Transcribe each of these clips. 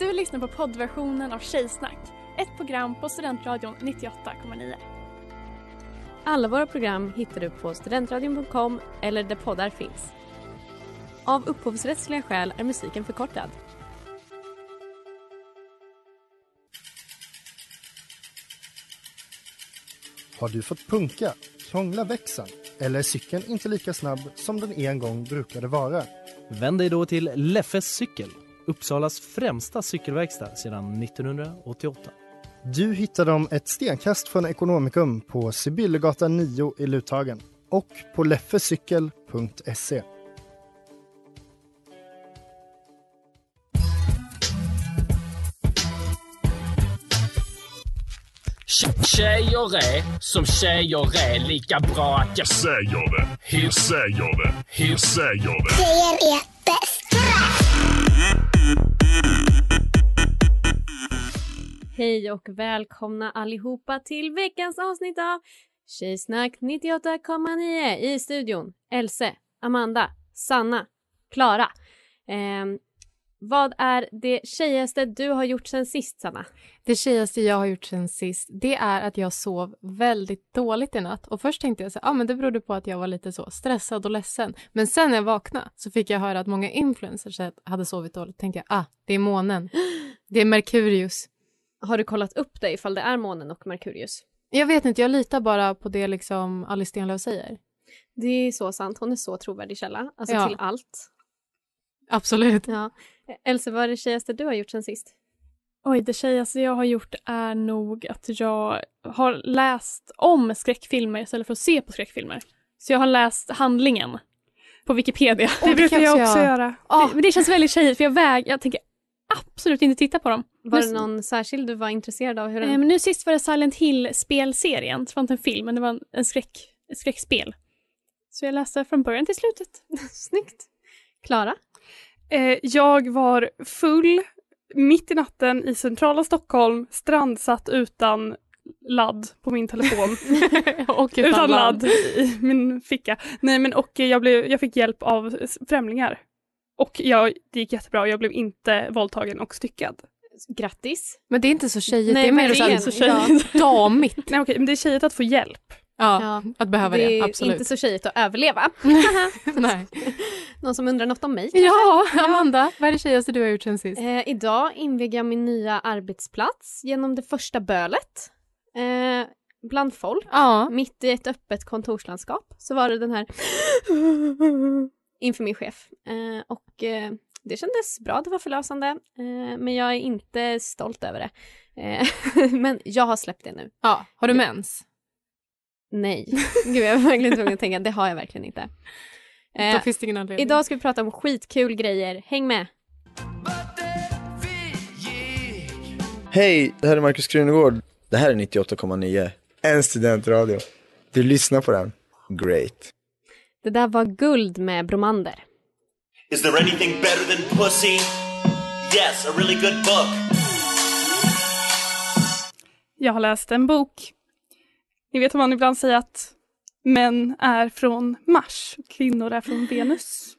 Du lyssnar på poddversionen av Tjejsnack, ett program på Studentradion 98,9. Alla våra program hittar du på studentradion.com eller där poddar finns. Av upphovsrättsliga skäl är musiken förkortad. Har du fått punka, krångla växeln eller är cykeln inte lika snabb som den en gång brukade vara? Vänd dig då till Leffes cykel, Uppsalas främsta cykelverkstad sedan 1988. Du hittar dem ett stenkast från Ekonomikum på Sibyllegatan 9 i Luthagen och på leffecykel.se. Tjejer är som tjejer är, lika bra att jag säger det. Hur säger det? Hur säger det? Tjejer är bäst. Hej och välkomna allihopa till veckans avsnitt av Tjejsnack 98,9. I studion Else, Amanda, Sanna, Klara. Vad är det tjejigaste du har gjort sen sist, Sanna? Det tjejigaste jag har gjort sen sist, det är att jag sov väldigt dåligt i natt. Och först tänkte jag så här, men det berodde på att jag var lite så stressad och ledsen. Men sen när jag vaknade så fick jag höra att många influencers hade sovit dåligt. Tänkte jag, det är månen. Det är Merkurius. Har du kollat upp det ifall det är månen och Merkurius? Jag vet inte, jag litar bara på det liksom Alice Stenlöf säger. Det är så sant, hon är så trovärdig källa. Alltså till allt. Absolut. Ja. Else, vad är det tjejigaste du har gjort sen sist? Oj, det tjejigaste jag har gjort är nog att jag har läst om skräckfilmer istället för att se på skräckfilmer. Så jag har läst handlingen på Wikipedia. Det brukar jag också göra. Ah. Men det känns väldigt tjejigt för jag tänker absolut inte titta på dem. Var det någon särskild du var intresserad av? Hur men nu sist var det Silent Hill-spelserien. Det var inte en film, men det var ett skräckspel. Så jag läste från början till slutet. Snyggt. Klara? Jag var full mitt i natten i centrala Stockholm, strandsatt utan ladd på min telefon. Och utan ladd i min ficka. Nej, men och jag fick hjälp av främlingar. Och det gick jättebra. Jag blev inte våldtagen och styckad. Grattis. Men det är inte så tjejigt. Nej, det är mer så tjejigt. Damigt. Nej, okej, men det är tjejigt att få hjälp. Ja, att behöva det. Absolut. Det är inte så tjejigt att överleva. Nej. Någon som undrar något om mig? Ja, Amanda. Vad är det tjejigaste du har gjort sen sist? Idag inviger jag min nya arbetsplats genom det första bölet. Bland folk. Ja. Mitt i ett öppet kontorslandskap. Så var det den här... inför min chef. Och det kändes bra, det var förlösande. Men jag är inte stolt över det. Men jag har släppt det nu. Ja, har du mens? Nej. Gud, jag var verkligen tvungen att tänka. Det har jag verkligen inte. Då finns det ingen anledning. Idag ska vi prata om skitkul grejer. Häng med! Hej, det här är Markus Grunegård. Det här är 98,9. En studentradio. Du lyssnar på den. Great. Det där var Guld med Bromander. Is there anything better than pussy? Yes, a really good book. Jag har läst en bok. Ni vet hur man ibland säger att män är från Mars, kvinnor är från Venus.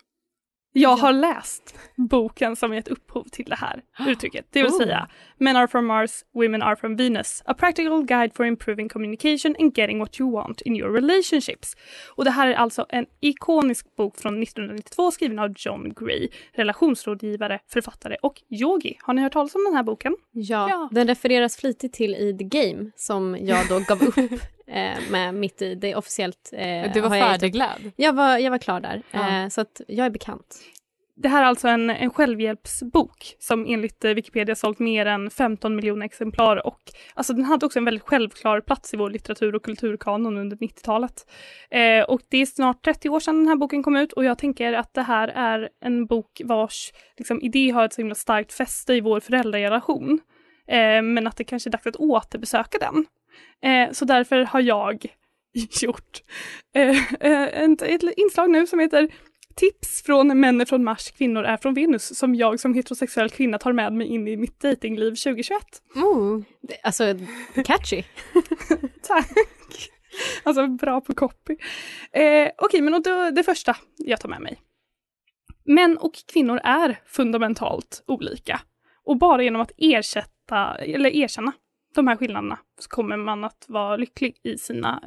Jag har läst boken som gett upphov till det här uttrycket. Det vill säga Men Are from Mars, Women Are from Venus. A practical guide for improving communication and getting what you want in your relationships. Och det här är alltså en ikonisk bok från 1992 skriven av John Gray, relationsrådgivare, författare och yogi. Har ni hört talas om den här boken? Ja. Den refereras flitigt till i The Game som jag då gav upp. Med mitt i, det är officiellt... Du var färdigglad. Jag var klar där, så att jag är bekant. Det här är alltså en självhjälpsbok som enligt Wikipedia sålt mer än 15 miljoner exemplar. Och, alltså, den hade också en väldigt självklar plats i vår litteratur- och kulturkanon under 90-talet. Och det är snart 30 år sedan den här boken kom ut. Och jag tänker att det här är en bok vars liksom, idé har ett så himla starkt fäste i vår föräldrarrelation. Men att det kanske är dags att återbesöka den. Så därför har jag gjort ett inslag nu som heter Tips från män från Mars, kvinnor är från Venus, som jag som heterosexuell kvinna tar med mig in i mitt dejtingliv 2021. Alltså, catchy. Tack. Alltså, bra på copy. Okej, men då, det första jag tar med mig. Män och kvinnor är fundamentalt olika. Och bara genom att erkänna de här skillnaderna så kommer man att vara lycklig i sina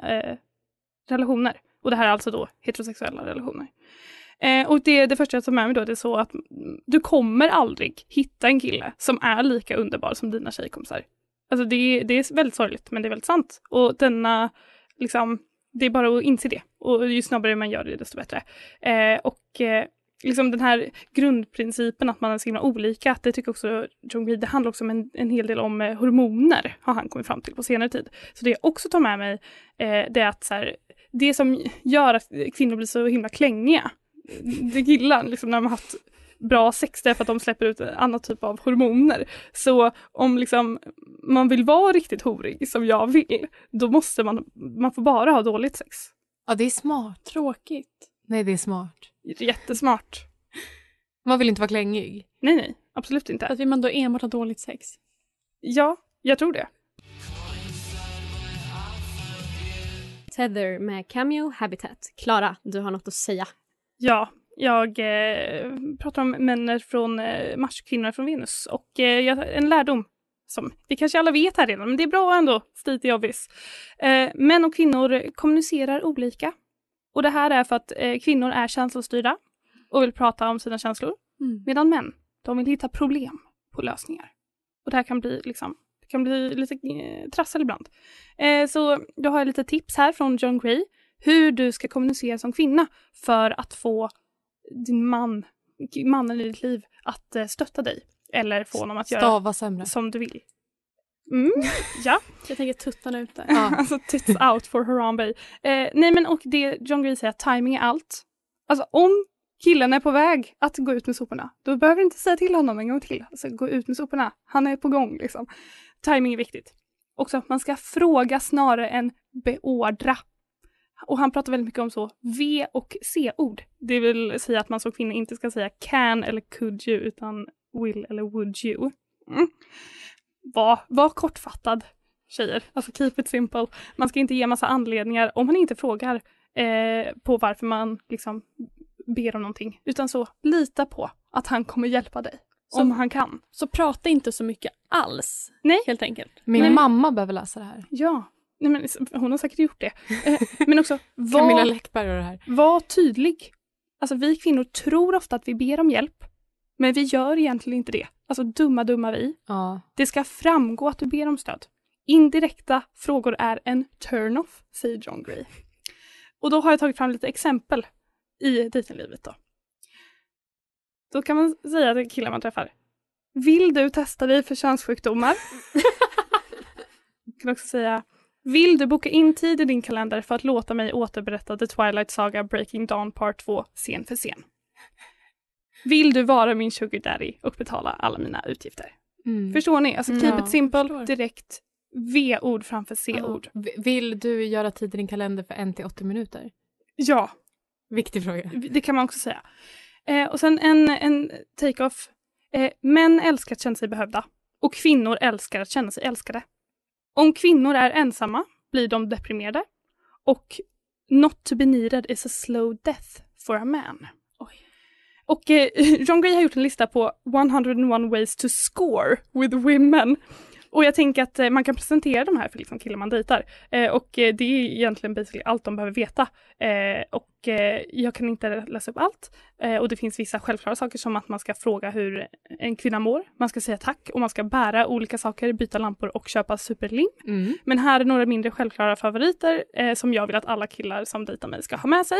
relationer. Och det här är alltså då heterosexuella relationer. Och det första jag tar med mig då, det är så att du kommer aldrig hitta en kille som är lika underbar som dina tjejkompisar. Alltså det är väldigt sorgligt, men det är väldigt sant. Och denna, liksom, det är bara att inse det. Och ju snabbare man gör det, desto bättre. Liksom den här grundprincipen att man är så himla olika, att det tycker också John Gray, det handlar också om en hel del om hormoner, har han kommit fram till på senare tid. Så det jag också tar med mig det är att så här, det som gör att kvinnor blir så himla klängiga, det gillar liksom när de har haft bra sex, det är för att de släpper ut en annan typ av hormoner. Så om liksom man vill vara riktigt horig som jag vill, då måste man får bara ha dåligt sex. Ja, det är smart. Tråkigt. Nej, det är smart. Jättesmart. Man vill inte vara klängig. Nej, absolut inte. Att vi man då enbart har dåligt sex. Ja, jag tror det. Tether med Cameo Habitat. Klara, du har något att säga. Ja, jag pratar om män från Mars, kvinnor från Venus. Och en lärdom som vi kanske alla vet här redan, men det är bra ändå, state obvious. Män och kvinnor kommunicerar olika. Och det här är för att kvinnor är känslostyrda och vill prata om sina känslor. Mm. Medan män, de vill hitta problem på lösningar. Och det här kan bli, liksom, det kan bli lite trassel ibland. Så jag har lite tips här från John Gray. Hur du ska kommunicera som kvinna för att få din mannen i ditt liv att stötta dig. Eller få honom att göra sämre som du vill. Mm, ja. Jag tänker tuttarna ut där. Ja. Alltså tits out for Harambe. Nej, men och det John Gray säger, timing är allt. Alltså om killen är på väg att gå ut med soporna, då behöver du inte säga till honom en gång till. Alltså gå ut med soporna. Han är på gång liksom. Timing är viktigt. Också att man ska fråga snarare än beordra. Och han pratar väldigt mycket om så V- och C-ord. Det vill säga att man som kvinna inte ska säga can eller could you, utan will eller would you. Mm. Var kortfattad, tjejer. Alltså keep it simple. Man ska inte ge massa anledningar om man inte frågar på varför man liksom ber om någonting. Utan så, lita på att han kommer hjälpa dig. Om han kan. Så prata inte så mycket alls. Nej. Helt enkelt. Min mamma behöver läsa det här. Ja. Nej, men hon har säkert gjort det. Men också, Camilla Läckberg och det här. Var tydlig. Alltså vi kvinnor tror ofta att vi ber om hjälp. Men vi gör egentligen inte det. Alltså dumma vi. Ja. Det ska framgå att du ber om stöd. Indirekta frågor är en turn-off, säger John Gray. Och då har jag tagit fram lite exempel i dejtinglivet då. Då kan man säga till killar man träffar: vill du testa dig för könssjukdomar? Jag kan också säga: vill du boka in tid i din kalender för att låta mig återberätta The Twilight Saga Breaking Dawn Part 2 scen för scen? Vill du vara min sugar daddy och betala alla mina utgifter? Mm. Förstår ni? Alltså keep it simple, direkt V-ord framför C-ord. Ja. Vill du göra tid i din kalender för 1-80 minuter? Ja. Viktig fråga. Det kan man också säga. Och sen en take-off. Män älskar att känna sig behövda. Och kvinnor älskar att känna sig älskade. Om kvinnor är ensamma blir de deprimerade. Och not to be needed is a slow death for a man. Oj. Och John Gray har gjort en lista på 101 ways to score with women. Och jag tänker att man kan presentera de här för liksom killar man dejtar. Och det är egentligen basically allt de behöver veta. Och jag kan inte läsa upp allt. Och det finns vissa självklara saker som att man ska fråga hur en kvinna mår. Man ska säga tack och man ska bära olika saker, byta lampor och köpa superlim. Mm. Men här är några mindre självklara favoriter som jag vill att alla killar som dejtar mig ska ha med sig.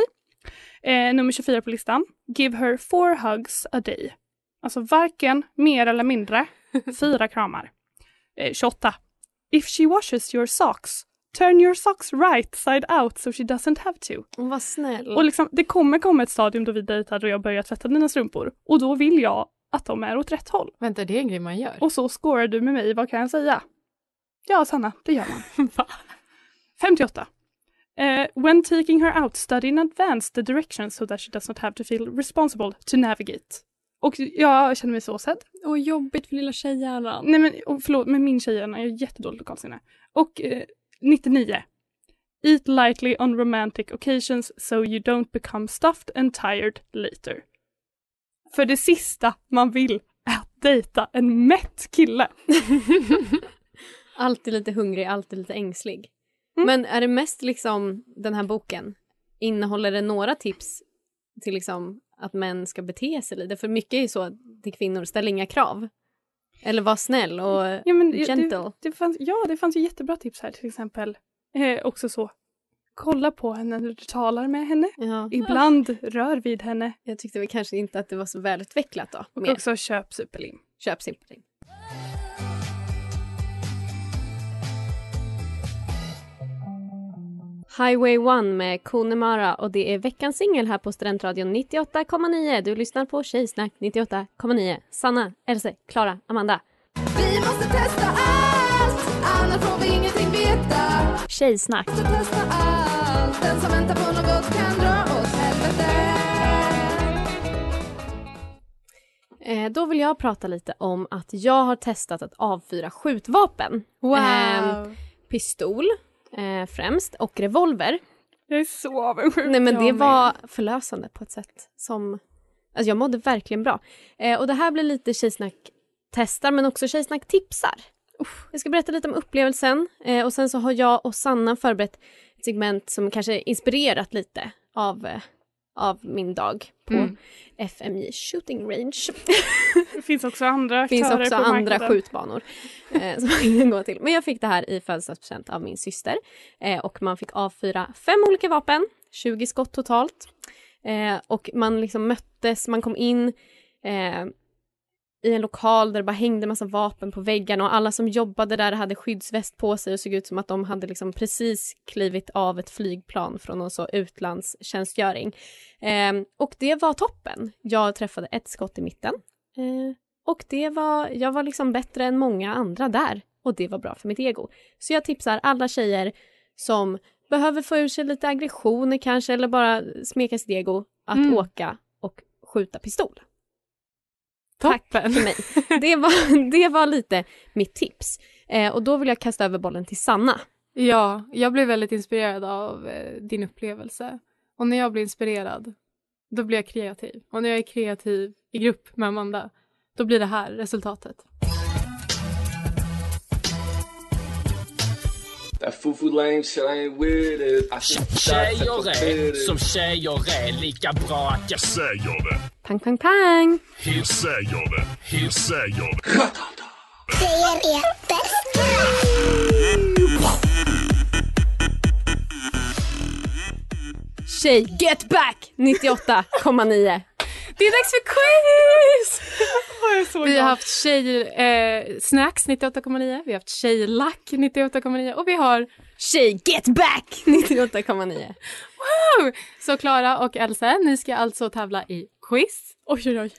Nummer 24 på listan. Give her 4 hugs a day. Alltså varken mer eller mindre. 4 kramar. 28. If she washes your socks, turn your socks right side out so she doesn't have to. Vad snäll. Och liksom, det kommer komma ett stadium då vi dejtar och jag börjar tvätta dina strumpor. Och då vill jag att de är åt rätt håll. Vänta, det är en grej man gör. Och så scorar du med mig, vad kan jag säga? Ja, Sanna, det gör man. 58. When taking her out, study in advance the directions so that she does not have to feel responsible to navigate. Och jag känner mig så sedd. Åh, jobbigt för lilla tjejhjärnan. Nej, men förlåt, men min tjejhjärna är jättedålig lokalsinne. Och 99. Eat lightly on romantic occasions so you don't become stuffed and tired later. För det sista man vill är att dejta en mätt kille. Alltid lite hungrig, alltid lite ängslig. Mm. Men är det mest liksom den här boken? Innehåller det några tips till liksom att män ska bete sig lite? För mycket är ju så till kvinnor, ställ inga krav. Eller var snäll och gentle. Det fanns ju jättebra tips här till exempel. Också så. Kolla på henne när du talar med henne. Ja. Ibland rör vid henne. Jag tyckte väl kanske inte att det var så välutvecklat då. Och mer. Också köp superlim. Köp superlim. Highway 1 med Connemara och det är veckans singel här på Studentradion 98,9. Du lyssnar på Tjejsnack 98,9. Sanna, Else, Klara, Amanda. Vi måste testa allt, annars får vi ingenting veta. Tjejsnack. Vi måste testa allt, den som väntar på något kan dra åt helvete. Då vill jag prata lite om att jag har testat att avfyra skjutvapen. Wow. Pistol. Främst, och revolver. Jag är så avundsjuk. Nej, men det var förlösande på ett sätt som... Alltså jag mådde verkligen bra. Och det här blir lite tjejsnack-testar, men också tjejsnack-tipsar. Jag ska berätta lite om upplevelsen. Och sen så har jag och Sanna förberett ett segment som kanske inspirerat lite av min dag på FMI Shooting Range. Det finns också andra skjutbanor som man kan gå till. Men jag fick det här i födelsedagspresent av min syster. Och man fick avfyra 5 olika vapen. 20 skott totalt. Och man liksom möttes. Man kom in i en lokal där det bara hängde massa vapen på väggarna. Och alla som jobbade där hade skyddsväst på sig och såg ut som att de hade liksom precis klivit av ett flygplan från någon så utlandstjänstgöring. Och det var toppen. Jag träffade ett skott i mitten. Och jag var liksom bättre än många andra där. Och det var bra för mitt ego. Så jag tipsar alla tjejer som behöver få ur sig lite aggressioner kanske. Eller bara smeka sitt ego att åka och skjuta pistol. Toppen. Tack för mig. Det var lite mitt tips. Och då vill jag kasta över bollen till Sanna. Ja, jag blev väldigt inspirerad av din upplevelse. Och när jag blir inspirerad, då blir jag kreativ. Och när jag är kreativ i grupp med Amanda, då blir det här resultatet. Tjejer är som tjejer är lika bra att jag säger det. Pang, pang, pang. Hur säger det? Hur säger det? Tjejer är bäst. Tjej, get back! 98,9. Det är dags för quiz! Vi har haft tjejsnacks 98,9. Vi har haft tjejlack 98,9. Och vi har tjej get back 98,9. Wow! Så Klara och Elsa, ni ska alltså tävla i quiz. Oj.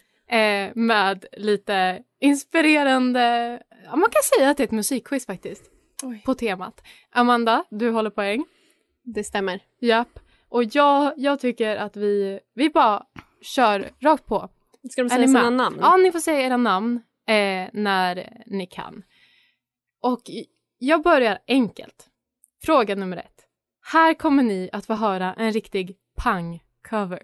Med lite inspirerande... Man kan säga att det är ett musikquiz faktiskt. Oj. På temat. Amanda, du håller poäng. Det stämmer. Japp. Och jag tycker att vi bara... Kör rakt på. Ska de säga sina namn? Ja, ni får säga era namn när ni kan. Och jag börjar enkelt. Fråga nummer 1. Här kommer ni att få höra en riktig pang-cover.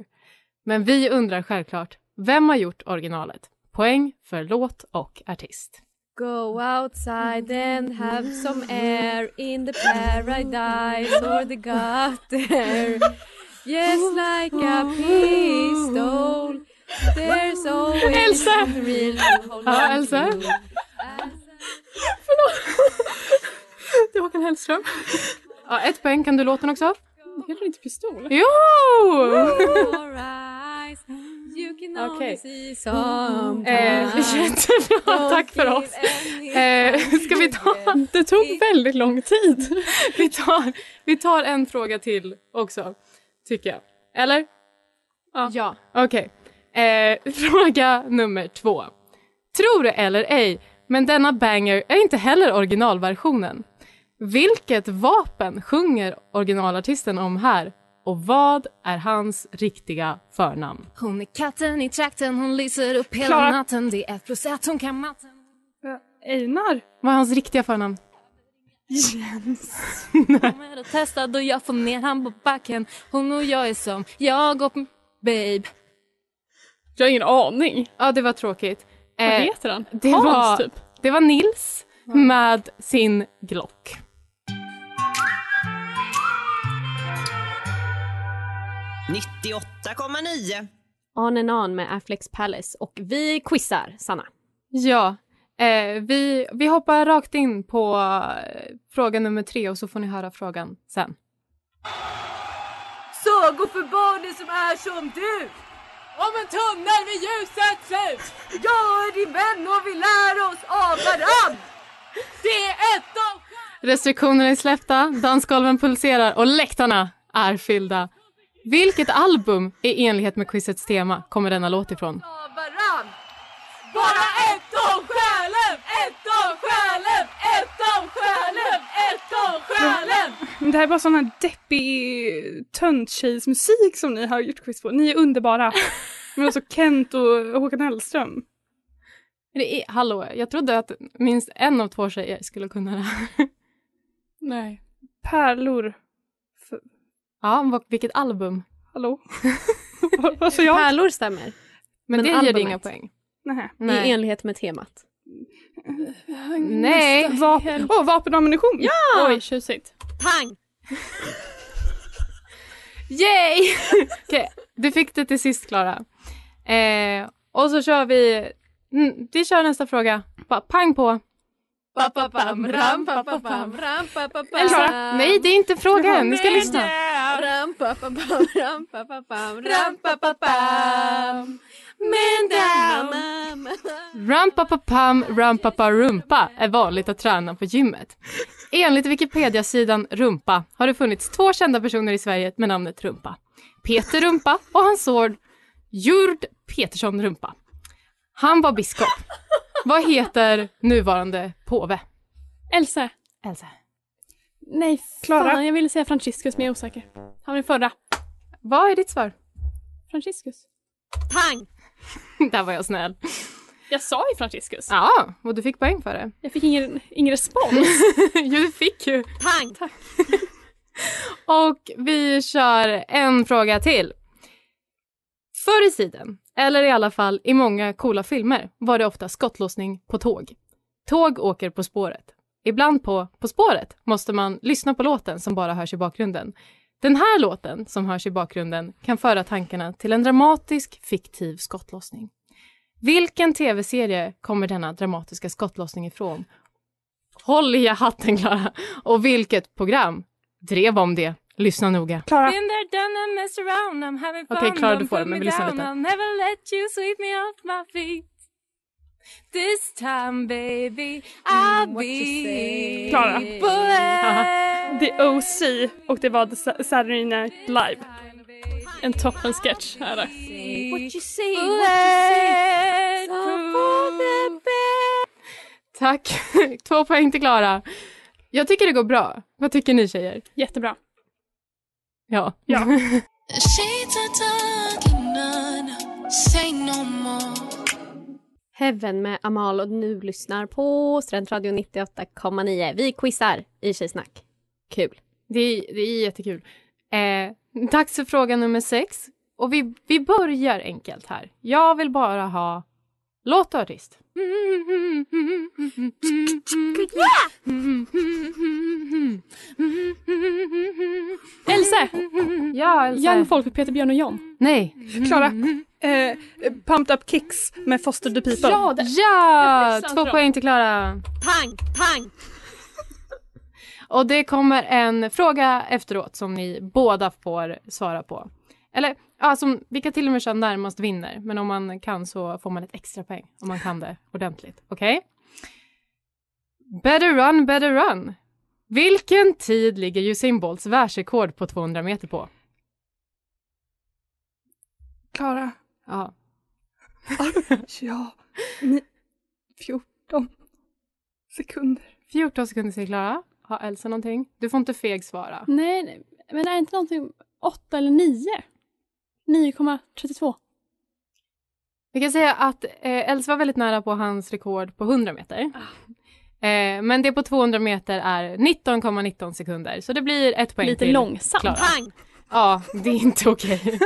Men vi undrar självklart, vem har gjort originalet? Poäng för låt och artist. Go outside and have some air in the paradise or the gutter. Yes, like a pistol. There's always Elsa. Real Elsa. Förlåt. Det är Håkan Hellström. Ja, ett poäng. Kan du låten också? Det är inte pistol. Jo! Okej. Jättebra, tack för oss. Ska vi ta... Det tog väldigt lång tid. Vi tar en fråga till också. Tycker jag. Eller? Ja. Okej. Fråga nummer 2. Tror du eller ej, men denna banger är inte heller originalversionen. Vilket vapen sjunger originalartisten om här? Och vad är hans riktiga förnamn? Hon är katten i trakten, hon lyser upp hela natten. Det är ett procent, hon kan matten. Einar. Vad är hans riktiga förnamn? Jens. Kommer att testa då jag får ner han på backen. Hon och jag är som jag och babe. Jag har ingen aning. Ja, det var tråkigt. Vad heter han? Det var Nils med sin Glock. –98,9. On and on med Affleck's Palace. Och vi quizar, Sanna. Ja, vi hoppar rakt in på fråga nummer 3 och så får ni höra frågan sen. Sagor för barnen som är som du. Om en tunnel vid ljuset slut. Jag är din vän och vi lär oss av varann. Det är ett av... Restriktionerna är släppta, dansgolven pulserar och läktarna är fyllda. Vilket album i enlighet med quizets tema kommer denna låt ifrån? Bara ett av själen, ett av själen, ett av själen, ett av själen. Men det här är bara sån här deppig tönttjejsmusik som ni har gjort quiz på. Ni är underbara. Men också Kent och Håkan Hellström. Det är, hallå, jag trodde att minst en av 2 tjejer skulle kunna det här. Nej. Pärlor. Ja, vilket album? Hallå? Vad sa jag? Pärlor stämmer. Men det ger inga poäng. Nej. I enlighet med temat. Nej. Vapen och ammunition. Ja! Oj, tjusigt. Pang! Yay! Okej, du fick det till sist, Klara. Och så kör vi... Vi kör nästa fråga. Pang på. Nej, det är inte frågan. Ni ska lyssna. Rampapapam, rampapa rumpa är vanligt att träna på gymmet. Enligt Wikipedia-sidan Rumpa har det funnits 2 kända personer i Sverige med namnet Rumpa. Peter Rumpa och hans son Jurd Petersson Rumpa. Han var biskop. Vad heter nuvarande påve? Elsa. Nej, Klara. Jag ville säga Franciscus, men jag är osäker. Han är förra. Vad är ditt svar? Franciscus. Pang! Där var jag snäll. Jag sa ju Franciscus. Ja, och du fick poäng för det. Jag fick ingen respons. Jo, du fick ju. Pang! Tack. Och vi kör en fråga till. Förr i tiden, eller i alla fall i många coola filmer, var det ofta skottlossning på tåg. Tåg åker på spåret. Ibland på spåret måste man lyssna på låten som bara hörs i bakgrunden. Den här låten som hörs i bakgrunden kan föra tankarna till en dramatisk, fiktiv skottlossning. Vilken tv-serie kommer denna dramatiska skottlossning ifrån? Håll i hatten, Klara. Och vilket program drev om det? Lyssna noga. Klara. Okej, Klara, du får det, men vi lyssnar lite. I'll never let you sweep me off my feet. This time, baby, I'll be... Klara. The O.C. och det var The Saturday Night Live. En toppen sketch här. What you say, Tack. 2 poäng till Klara. Jag tycker det går bra. Vad tycker ni, tjejer? Jättebra. Ja. Heaven med Amal och nu lyssnar på Studentradion 98,9. Vi quizar i Tjejsnack. Kul. Det är jättekul. Tack för fråga nummer 6. Och vi börjar enkelt här. Jag vill bara ha låt och artist. Else! Ja, Else. Young folk för Peter Bjorn och John. Nej. Klara. Pumped Up Kicks med Foster the People. Ja! 2 poäng till Klara. Pang, pang! Och det kommer en fråga efteråt som ni båda får svara på. Eller, ja, som vi kan till och med köra närmast vinner. Men om man kan så får man ett extra poäng. Om man kan det ordentligt. Okej? Better run. Vilken tid ligger Usain Bolts världsrekord på 200 meter på? Klara. Ja. Ja. 14 sekunder. 14 sekunder säger Klara. Har Elsa någonting? Du får inte fegsvara. Nej, men är det inte någonting... 8 eller 9? 9,32. Vi kan säga att Elsa var väldigt nära på hans rekord på 100 meter. Men det på 200 meter är 19,19 sekunder. Så det blir 1 poäng lite till. Lite långsamt. Klara. Ja, det är inte okej.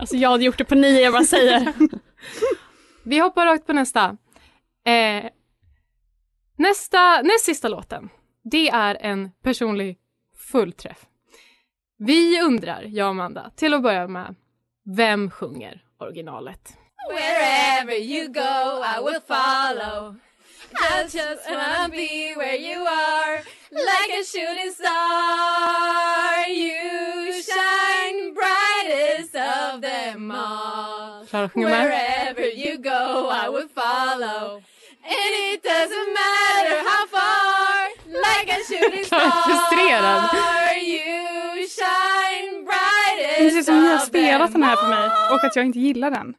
Alltså jag hade gjort det på 9, jag bara säger. Vi hoppar rakt på nästa. Näst sista låten, det är en personlig fullträff. Vi undrar, jag och Amanda, till att börja med, vem sjunger originalet? Wherever you go, I will follow. I just wanna be where you are. Like a shooting star, you shine brightest of them all. Wherever you go, I will follow. And it doesn't matter how far. Like a shooting star, you shine brightest. Det ser som ni har spelat den här för mig och att jag inte gillar den.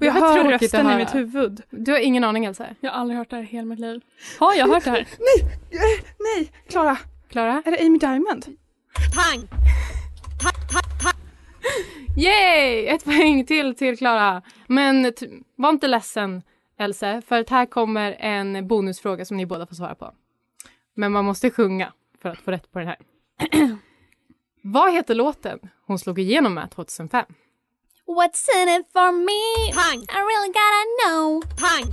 Och jag hör rösten i mitt huvud. Du har ingen aning, Elsa? Jag har aldrig hört det här i hela mitt liv. Har jag hört det här? Nej, Klara. Klara? Är det Amy Diamond? Pang! Yay! Ett poäng till Klara. Men var inte ledsen, Elsa, för att här kommer en bonusfråga som ni båda får svara på. Men man måste sjunga för att få rätt på den här. Vad heter låten hon slog igenom med 2005? What's in it for me? Pang! I really gotta know. Pang!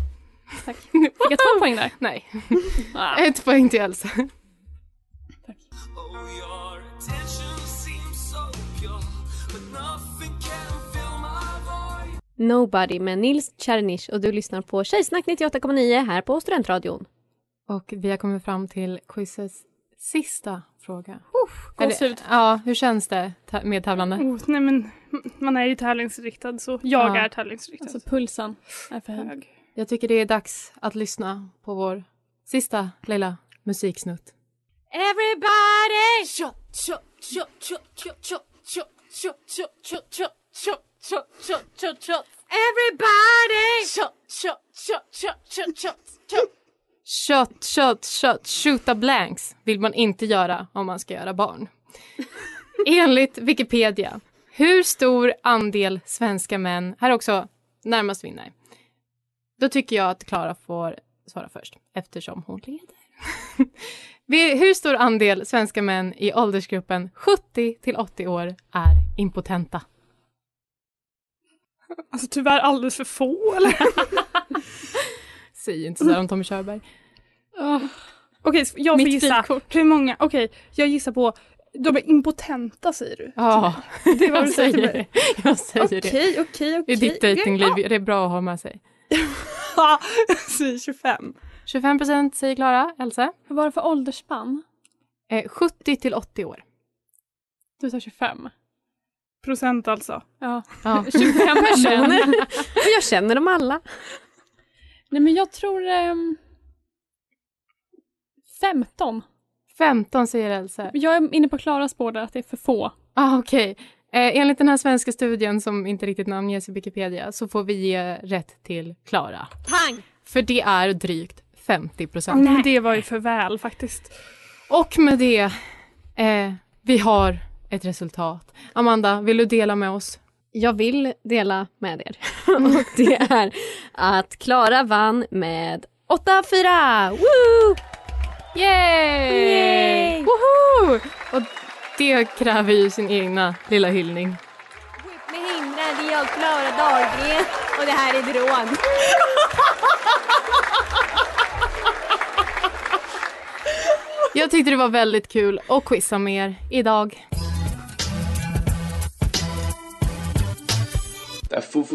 Tack. Fick jag 2 poäng där? Nej. Ett poäng till Elsa. Tack. Nobody med Nils Czernisch, och du lyssnar på Tjejsnack 98,9 här på Studentradion. Och vi har kommit fram till quizets sista fråga. Hur känns det med tävlande? Nej, men man är ju tävlingsriktad, så jag är tävlingsriktad. Alltså pulsen är för hög. Jag tycker det är dags att lyssna på vår sista lilla musiksnutt. Everybody! Tjo, tjo, tjo, tjo, tjo, tjo, tjo, tjo, tjo, tjo, tjo, tjo, tjo, tjo, tjo. Everybody! Tjo, tjo, tjo, tjo, tjo, tjo, tjo. Shot, shoota blanks vill man inte göra om man ska göra barn. Enligt Wikipedia, hur stor andel svenska män, här också närmast vinner. Då tycker jag att Klara får svara först, eftersom hon leder. Hur stor andel svenska män i åldersgruppen 70-80 år är impotenta? Alltså tyvärr alldeles för få, eller? Säg inte sådär om Tommy Körberg. Okej, jag får gissa. Hur många? Okej, jag gissar på... De är impotenta, säger du. Ja, det var vad du säger. Mig. Jag säger det. Okej. I ditt dejtingliv, det är bra att ha med sig. Ja, jag säger 25. 25% säger Klara. Elsa? Vad var det för åldersspann? 70-80 år. Du sa 25. Procent alltså. Ja. 25 personer. Och jag känner dem alla. Nej, men jag tror 15. 15 säger Elsa. Jag är inne på Klaras spår där, att det är för få. Okej. Enligt den här svenska studien som inte riktigt namnges i Wikipedia så får vi ge rätt till Klara. Pang! För det är drygt 50%. Nej, det var ju för väl faktiskt. Och med det, vi har ett resultat. Amanda, vill du dela med oss? Jag vill dela med er. Och det är att Klara vann med 8-4. Woo! Yay! Woho! Och det kräver ju sin egna lilla hyllning. Med hindrade jag Klara Dahlgren och det här är drån. Jag tyckte det var väldigt kul att quizza med er idag. Som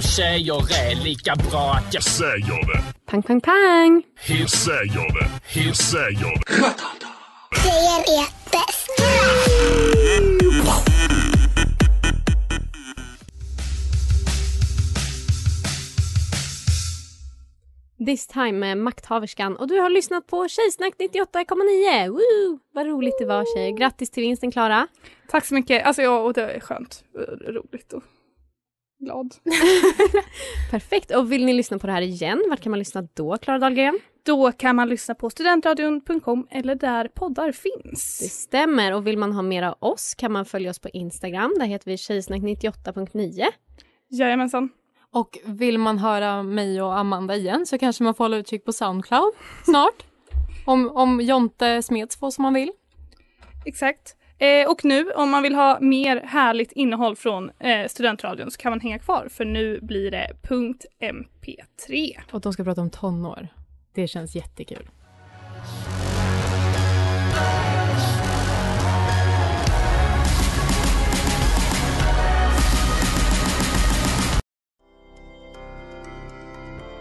tjejer är lika bra att jag säger det. Pang, pang, pang. Hur säger det? Tjejer är bäst. This Time med Makthaverskan. Och du har lyssnat på Tjejsnack 98,9. Woo! Vad roligt det var, tjejer. Grattis till vinsten, Klara. Tack så mycket. Alltså, och det är skönt. Roligt och glad. Perfekt. Och vill ni lyssna på det här igen? Var kan man lyssna då, Klara Dahlgren? Då kan man lyssna på studentradion.com eller där poddar finns. Det stämmer. Och vill man ha mer av oss kan man följa oss på Instagram. Där heter vi Tjejsnack 98,9. Jajamensan. Och vill man höra mig och Amanda igen så kanske man får hålla utkik på Soundcloud snart. Om Jonte Smets får som man vill. Exakt. Och nu, om man vill ha mer härligt innehåll från Studentradion så kan man hänga kvar, för nu blir det .mp3. Och de ska prata om tonår. Det känns jättekul.